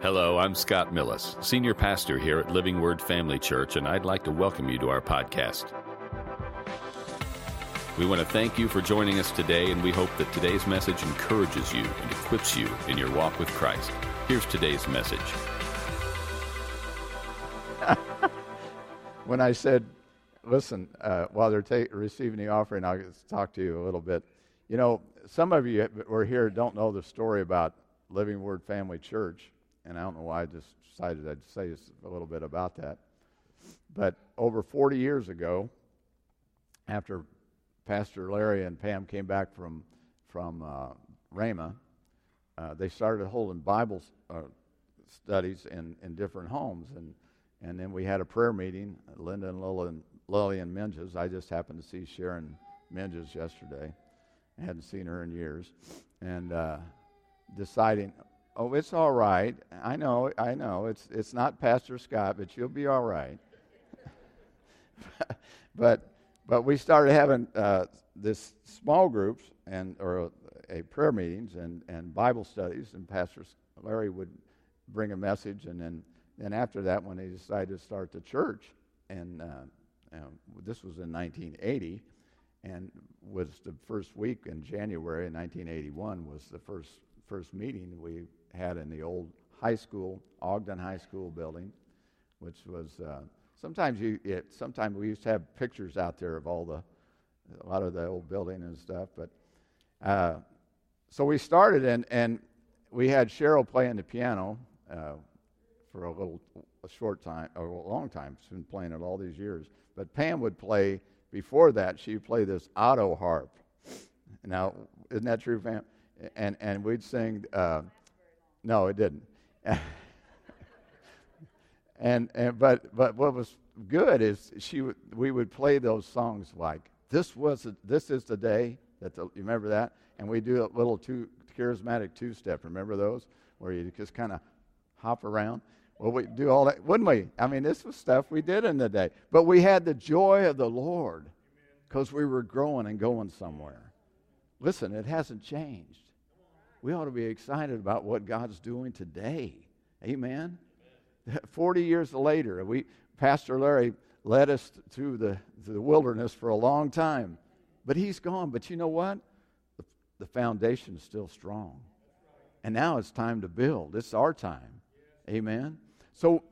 Hello, I'm Scott Millis, Senior Pastor here at Living Word Family Church, and I'd like to welcome you to our podcast. We want to thank you for joining us today, and we hope that today's message encourages you and equips you in your walk with Christ. Here's today's message. When I said, listen, while they're receiving the offering, I'll talk to you a little bit. You know, some of you who are here don't know the story about Living Word Family Church, and I don't know why I just decided I'd say a little bit about that. But over 40 years ago, after Pastor Larry and Pam came back from Rhema, they started holding Bible studies in different homes, and then we had a prayer meeting, Linda and Lillian Minges. I just happened to see Sharon Minges yesterday. I hadn't seen her in years. And deciding, oh, it's all right. I know. It's not Pastor Scott, but you'll be all right. But we started having this small groups or prayer meetings and Bible studies, and Pastor Larry would bring a message, and then after that, when they decided to start the church, and this was in 1980, and was the first week in January in 1981 was the first meeting we had in the old high school, Ogden High School building, which was. Sometimes we used to have pictures out there of a lot of the old building and stuff. But so we started, and we had Cheryl playing the piano for a short time, or a long time. She's been playing it all these years. But Pam would play. Before that, she would play this auto harp. Now, isn't that true, Pam? And we'd sing. No, it didn't. But what was good is we would play those songs like this is the day that you remember that, and we do a little charismatic two step. Remember those where you just kind of hop around? Well, we do all that, wouldn't we? I mean, this was stuff we did in the day, but we had the joy of the Lord because we were growing and going somewhere. Listen, it hasn't changed. We ought to be excited about what God's doing today. Amen. 40 years later, Pastor Larry led us through the wilderness for a long time, but he's gone. But you know what? The foundation is still strong, and now it's time to build. It's our time, amen. So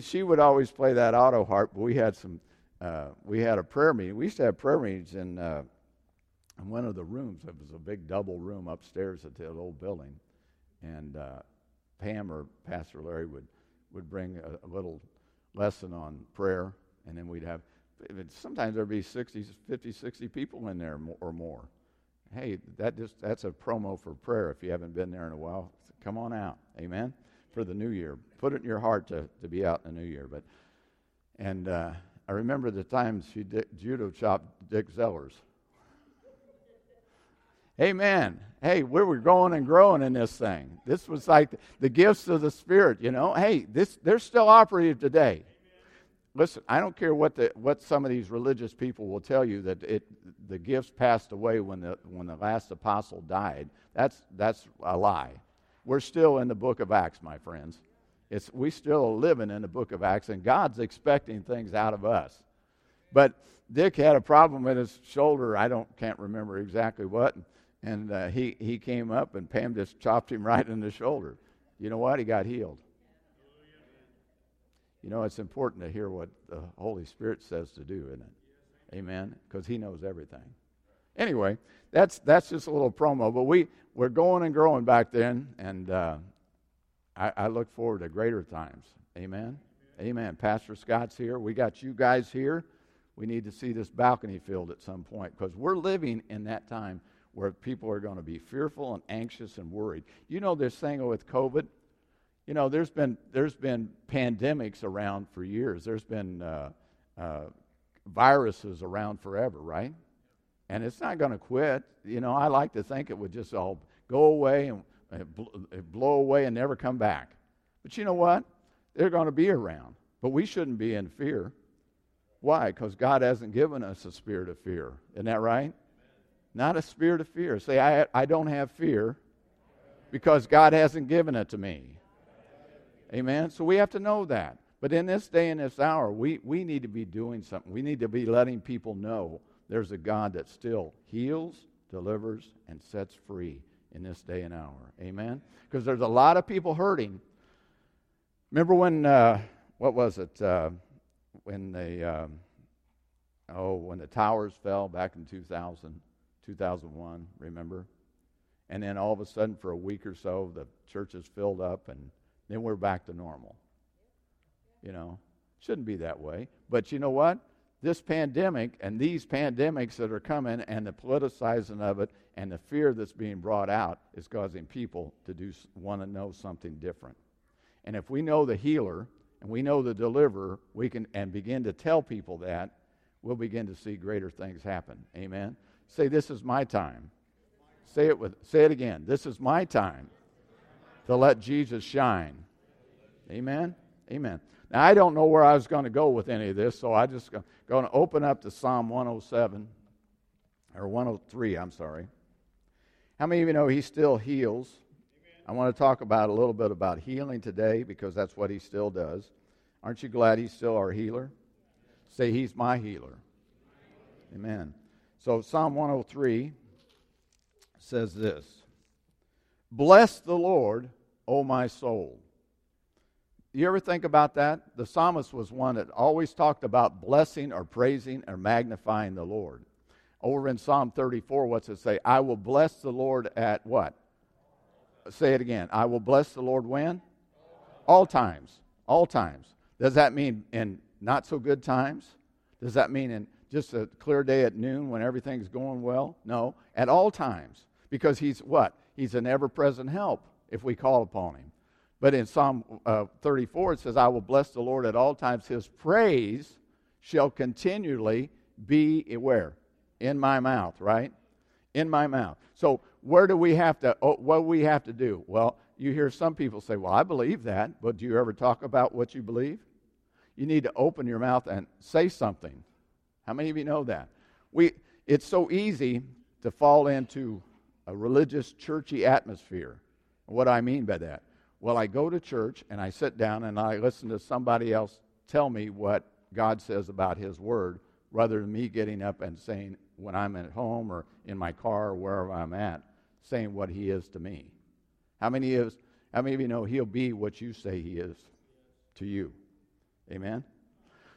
she would always play that auto harp. But we had a prayer meeting. We used to have prayer meetings in one of the rooms. It was a big double room upstairs at the old building, and Pam or Pastor Larry would bring a little lesson on prayer, and then we'd have, sometimes there'd be 50, 60 people in there or more. Hey, that's a promo for prayer. If you haven't been there in a while, come on out, amen, for the new year. Put it in your heart to be out in the new year. And I remember the times she judo chopped Dick Zellers. Amen. Hey, we were growing and growing in this thing. This was like the gifts of the Spirit, you know. Hey, they're still operative today. Amen. Listen, I don't care what some of these religious people will tell you that the gifts passed away when the last apostle died. That's a lie. We're still in the book of Acts, my friends. We still are living in the book of Acts, and God's expecting things out of us. But Dick had a problem with his shoulder. I can't remember exactly what. And he came up, and Pam just chopped him right in the shoulder. You know what? He got healed. You know, it's important to hear what the Holy Spirit says to do, isn't it? Amen? Because he knows everything. Anyway, that's just a little promo. But we're going and growing back then, and I look forward to greater times. Amen? Amen. Pastor Scott's here. We got you guys here. We need to see this balcony filled at some point because we're living in that time where people are going to be fearful and anxious and worried. You know this thing with COVID? You know, there's been pandemics around for years. There's been viruses around forever, right? And it's not going to quit. You know, I like to think it would just all go away and blow away and never come back. But you know what? They're going to be around. But we shouldn't be in fear. Why? Because God hasn't given us a spirit of fear. Isn't that right? Not a spirit of fear. Say, I don't have fear because God hasn't given it to me. Amen? So we have to know that. But in this day and this hour, we need to be doing something. We need to be letting people know there's a God that still heals, delivers, and sets free in this day and hour. Amen? Because there's a lot of people hurting. Remember when, when the towers fell back in 2000, 2001, remember? And then all of a sudden for a week or so, the churches filled up, and then we're back to normal. You know, shouldn't be that way. But you know what? This pandemic and these pandemics that are coming and the politicizing of it and the fear that's being brought out is causing people to want to know something different. And if we know the healer and we know the deliverer, we can and begin to tell people that, we'll begin to see greater things happen. Amen? Say, this is my time. Say it again. This is my time to let Jesus shine. Amen? Amen. Now, I don't know where I was going to go with any of this, so I'm just going to open up to Psalm 107, or 103, I'm sorry. How many of you know he still heals? Amen. I want to talk about a little bit about healing today, because that's what he still does. Aren't you glad he's still our healer? Say, he's my healer. Amen. So Psalm 103 says this, "Bless the Lord, O my soul." You ever think about that? The psalmist was one that always talked about blessing or praising or magnifying the Lord. Over in Psalm 34, what's it say? I will bless the Lord at what? Say it again. I will bless the Lord when? All times. All times. Does that mean in not so good times? Does that mean in just a clear day at noon when everything's going well? No. At all times. Because he's what? He's an ever-present help if we call upon him. But in Psalm 34, it says, I will bless the Lord at all times. His praise shall continually be where? In my mouth, right? In my mouth. So where do we have to, what do we have to do? Well, you hear some people say, well, I believe that. But do you ever talk about what you believe? You need to open your mouth and say something. How many of you know that? It's so easy to fall into a religious, churchy atmosphere. What do I mean by that? Well, I go to church and I sit down and I listen to somebody else tell me what God says about his word rather than me getting up and saying when I'm at home or in my car or wherever I'm at, saying what he is to me. How many of you know he'll be what you say he is to you? Amen?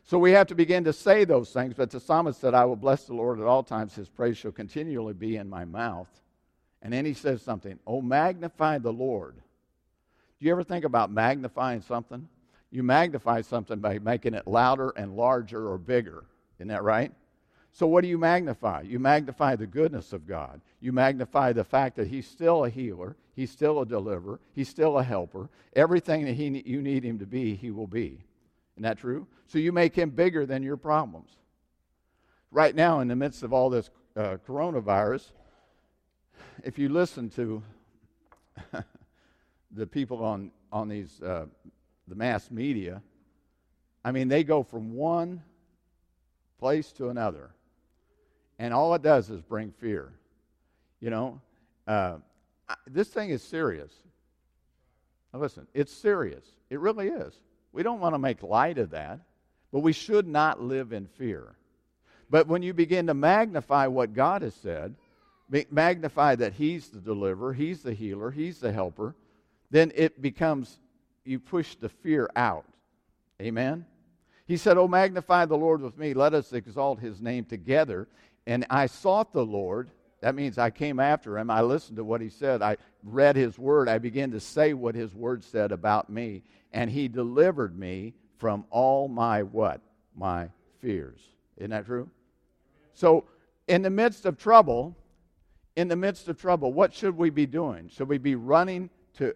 So we have to begin to say those things, but the psalmist said, I will bless the Lord at all times. His praise shall continually be in my mouth. And then he says something, oh, magnify the Lord. Do you ever think about magnifying something? You magnify something by making it louder and larger or bigger. Isn't that right? So what do you magnify? You magnify the goodness of God. You magnify the fact that he's still a healer. He's still a deliverer. He's still a helper. Everything that you need him to be, he will be. Isn't that true? So you make him bigger than your problems. Right now, in the midst of all this coronavirus, if you listen to the people on these the mass media, I mean, they go from one place to another, and all it does is bring fear. You know, this thing is serious. Now listen, it's serious. It really is. We don't want to make light of that, but we should not live in fear. But when you begin to magnify what God has said, magnify that he's the deliverer, he's the healer, he's the helper, then it becomes, you push the fear out. Amen? He said, oh, magnify the Lord with me. Let us exalt his name together. And I sought the Lord. That means I came after him. I listened to what he said. I read his word. I began to say what his word said about me. And he delivered me from all my what? My fears. Isn't that true? So in the midst of trouble, what should we be doing? Should we be running to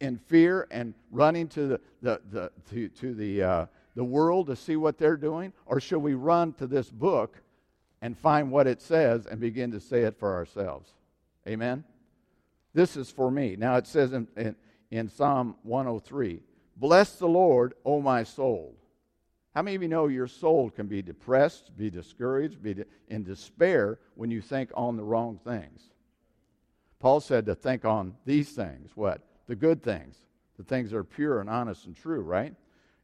in fear and running to the world to see what they're doing? Or should we run to this book and find what it says and begin to say it for ourselves? Amen? This is for me. Now it says in Psalm 103, bless the Lord, O my soul. How many of you know your soul can be depressed, be discouraged, be in despair when you think on the wrong things? Paul said to think on these things, what? The good things, the things that are pure and honest and true, right?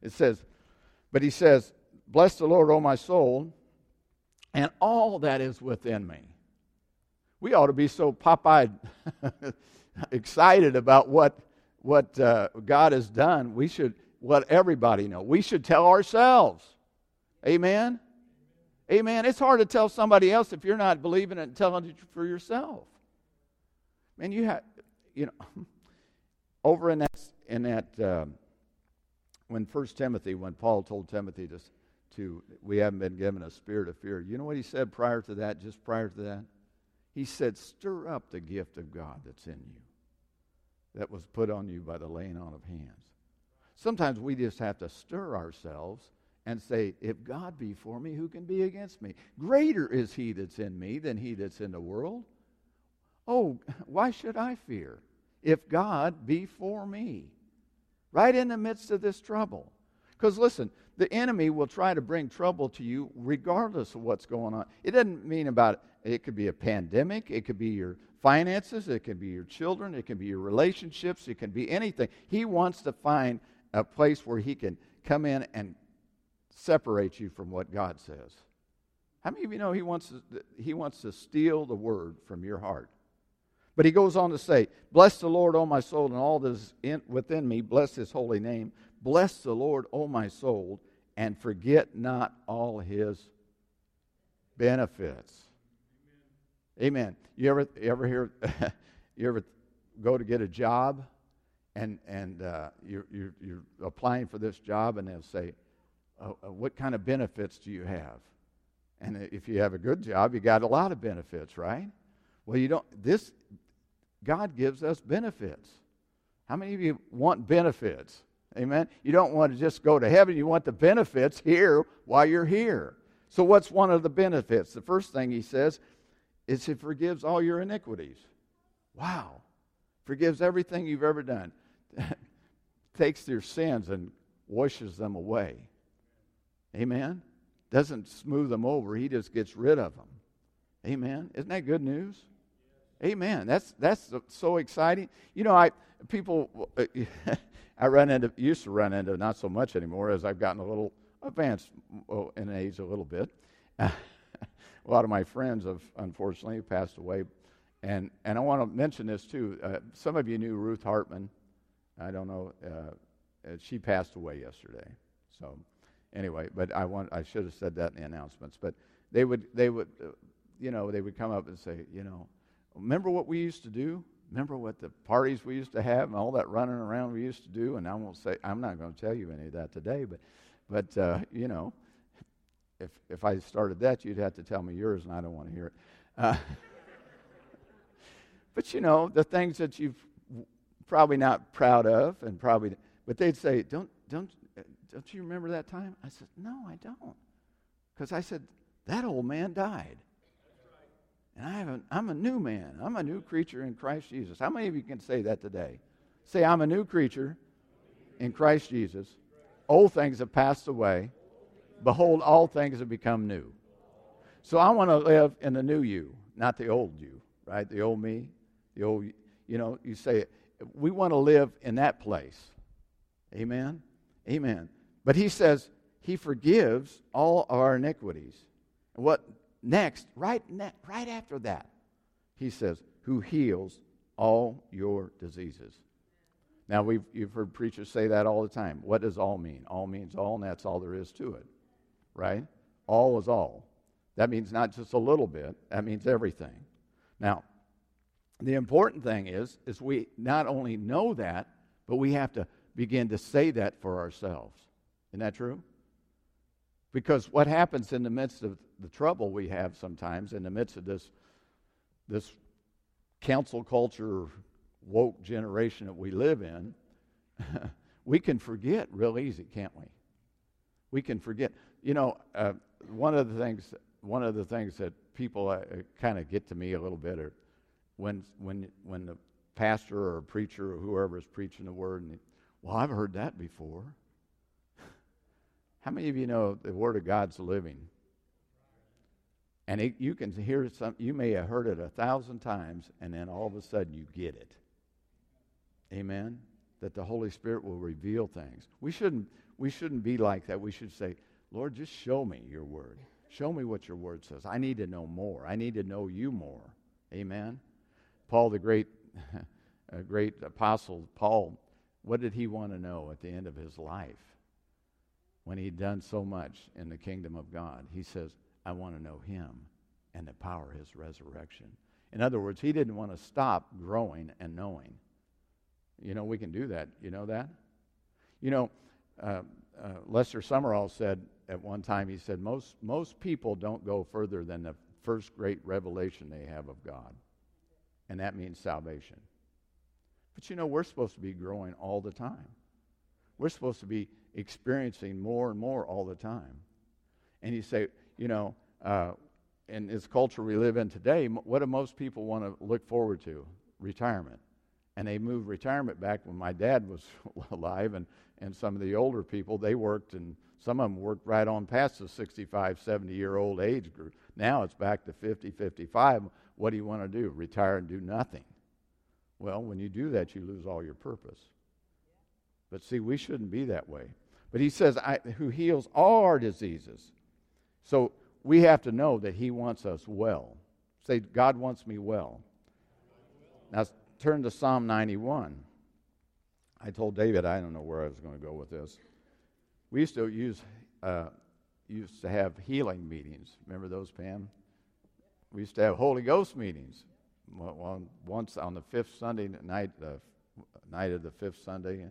It says, but he says, bless the Lord, O my soul, and all that is within me. We ought to be so pop-eyed excited about what God has done. We should let everybody know. We should tell ourselves. Amen? Amen. It's hard to tell somebody else if you're not believing it and telling it for yourself. Man, over when 1 Timothy, when Paul told Timothy to we haven't been given a spirit of fear. You know what he said prior to that, just prior to that? He said, stir up the gift of God that's in you, that was put on you by the laying on of hands. Sometimes we just have to stir ourselves and say, if God be for me, who can be against me? Greater is he that's in me than he that's in the world. Oh, why should I fear? If God be for me, right in the midst of this trouble. Because listen, the enemy will try to bring trouble to you regardless of what's going on. It doesn't mean about it. It could be a pandemic. It could be your finances. It could be your children. It could be your relationships. It can be anything. He wants to find a place where he can come in and separate you from what God says. How many of you know he wants to steal the word from your heart? But he goes on to say, bless the Lord, O my soul, and all that is within me. Bless his holy name. Bless the Lord, O my soul, and forget not all his benefits. Amen. You ever hear? You ever go to get a job, and you're applying for this job, and they'll say, what kind of benefits do you have? And if you have a good job, you got a lot of benefits, right? Well, you don't. This God gives us benefits. How many of you want benefits? Amen. You don't want to just go to heaven. You want the benefits here while you're here. So what's one of the benefits? The first thing he says is it forgives all your iniquities. Wow. Forgives everything you've ever done. Takes your sins and washes them away. Amen. Doesn't smooth them over. He just gets rid of them. Amen. Isn't that good news? Amen. That's so exciting. You know, I used to run into not so much anymore as I've gotten a little advanced in age a little bit. A lot of my friends have unfortunately passed away, and I want to mention this too. Some of you knew Ruth Hartman. I don't know. She passed away yesterday. So anyway, but I should have said that in the announcements. But they would come up and say, remember what we used to do? Remember what the parties we used to have and all that running around we used to do? And I'm not going to tell you any of that today, but if I started that, you'd have to tell me yours, and I don't want to hear it. But the things that you've probably not proud of, but they'd say, don't you remember that time? I said, no, I don't, because I said that old man died. And I'm a new man. I'm a new creature in Christ Jesus. How many of you can say that today? Say, I'm a new creature in Christ Jesus. Old things have passed away. Behold, all things have become new. So I want to live in the new you, not the old you, right? The old me, the old, you say, we want to live in that place. Amen? Amen. But he says he forgives all our iniquities. What? Next, right after that, he says, who heals all your diseases. Now, you've heard preachers say that all the time. What does all mean? All means all, and that's all there is to it, right? All is all. That means not just a little bit. That means everything. Now, the important thing is we not only know that, but we have to begin to say that for ourselves. Isn't that true? Because what happens in the midst of the trouble we have sometimes, in the midst of this council culture, woke generation that we live in, we can forget real easy, can't we? We can forget. One of the things that people kind of get to me a little bit are when the pastor or a preacher or whoever is preaching the word, and I've heard that before. How many of you know the Word of God's living? And you can hear something, you may have heard it 1,000 times, and then all of a sudden you get it. Amen? that the Holy Spirit will reveal things. We shouldn't be like that. We should say, Lord, just show me your word. Show me what your word says. I need to know more. I need to know you more. Amen? Paul, the great apostle, Paul, what did he want to know at the end of his life when he'd done so much in the kingdom of God? He says, I want to know him and the power of his resurrection. In other words, he didn't want to stop growing and knowing. You know, we can do that. You know that? You know, Lester Summerall said at one time, he said, most people don't go further than the first great revelation they have of God. And that means salvation. But you know, we're supposed to be growing all the time. We're supposed to be experiencing more and more all the time. And you say, you know, in this culture we live in today, what do most people want to look forward to? Retirement. And they moved retirement back when my dad was alive, and some of the older people, they worked, and some of them worked right on past the 65, 70-year-old age group. Now it's back to 50, 55. What do you want to do? Retire and do nothing. Well, when you do that, you lose all your purpose. But see, we shouldn't be that way. But he says, who heals all our diseases. So we have to know that he wants us well. Say, God wants me well. Now, turn to Psalm 91. I told David, I don't know where I was going to go with this. We used to have healing meetings. Remember those, Pam? We used to have Holy Ghost meetings. Once on the fifth Sunday night, the night of the fifth Sunday,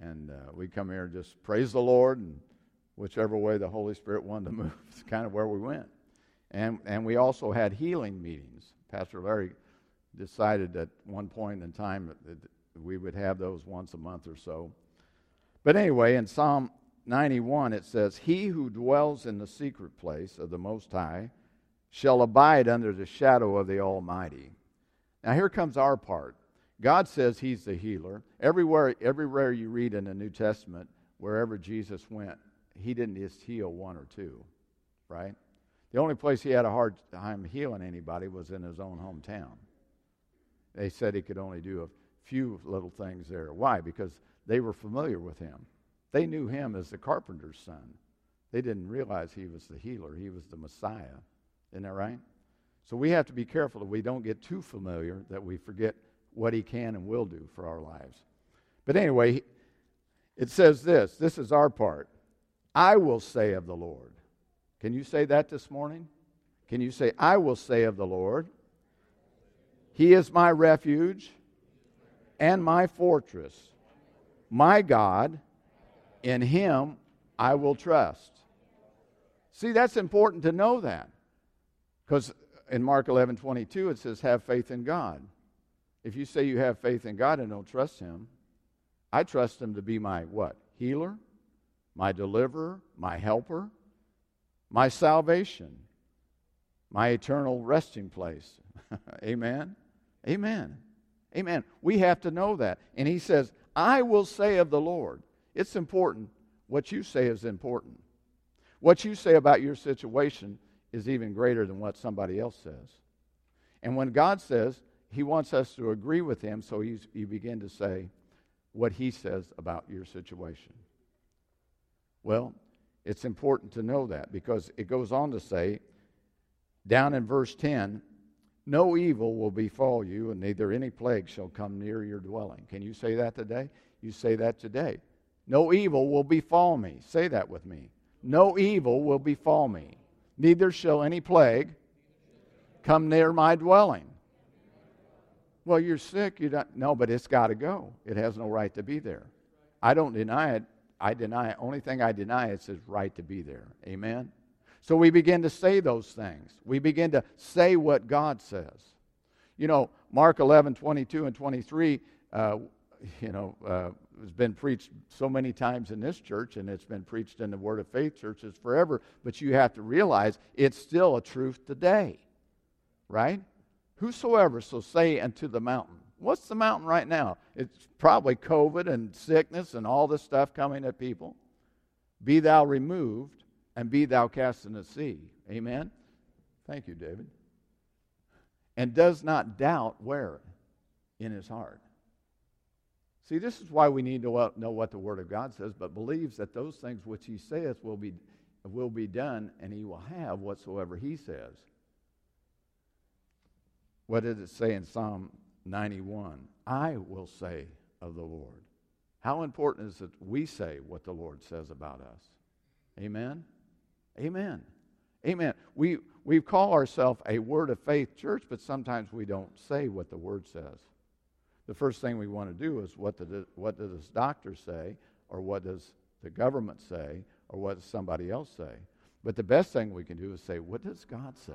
and we'd come here and just praise the Lord, and whichever way the Holy Spirit wanted to move is kind of where we went. And we also had healing meetings. Pastor Larry decided at one point in time that we would have those once a month or so. But anyway, in Psalm 91 it says, he who dwells in the secret place of the Most High shall abide under the shadow of the Almighty. Now here comes our part. God says he's the healer. Everywhere you read in the New Testament, wherever Jesus went, he didn't just heal one or two, right? The only place he had a hard time healing anybody was in his own hometown. They said he could only do a few little things there. Why? Because they were familiar with him. They knew him as the carpenter's son. They didn't realize he was the healer. He was the Messiah. Isn't that right? So we have to be careful that we don't get too familiar, that we forget what he can and will do for our lives. But anyway, it says this. This is our part. I will say of the Lord. Can you say that this morning? Can you say, I will say of the Lord, he is my refuge and my fortress, my God, in him I will trust. See, that's important to know that. Because in Mark 11:22 it says, have faith in God. If you say you have faith in God and don't trust him, I trust him to be my what? Healer, my deliverer, my helper, my salvation, my eternal resting place. Amen? Amen. Amen. We have to know that. And he says, I will say of the Lord. It's important. What you say is important. What you say about your situation is even greater than what somebody else says. And when God says, he wants us to agree with him, so you begin to say what he says about your situation. Well, it's important to know that, because it goes on to say, down in verse 10, no evil will befall you, and neither any plague shall come near your dwelling. Can you say that today? You say that today. No evil will befall me. Say that with me. No evil will befall me. Neither shall any plague come near my dwelling. Well, you're sick. You don't. No, but it's got to go. It has no right to be there. I don't deny it. I deny it. Only thing I deny is his right to be there. Amen? So we begin to say those things. We begin to say what God says. You know, Mark 11:22 and 23, it's been preached so many times in this church, and it's been preached in the Word of Faith churches forever, but you have to realize it's still a truth today, right? Whosoever shall say unto the mountain. What's the mountain right now? It's probably COVID and sickness and all this stuff coming at people. Be thou removed, and be thou cast in the sea. Amen? Thank you, David. And does not doubt where? In his heart. See, this is why we need to know what the Word of God says, but believes that those things which He saith will be done, and He will have whatsoever He says. What did it say in Psalm 91? I will say of the Lord. How important is it we say what the Lord says about us? Amen? Amen. Amen. We call ourselves a Word of Faith church, but sometimes we don't say what the Word says. The first thing we want to do is what does this doctor say, or what does the government say, or what does somebody else say? But the best thing we can do is say, what does God say?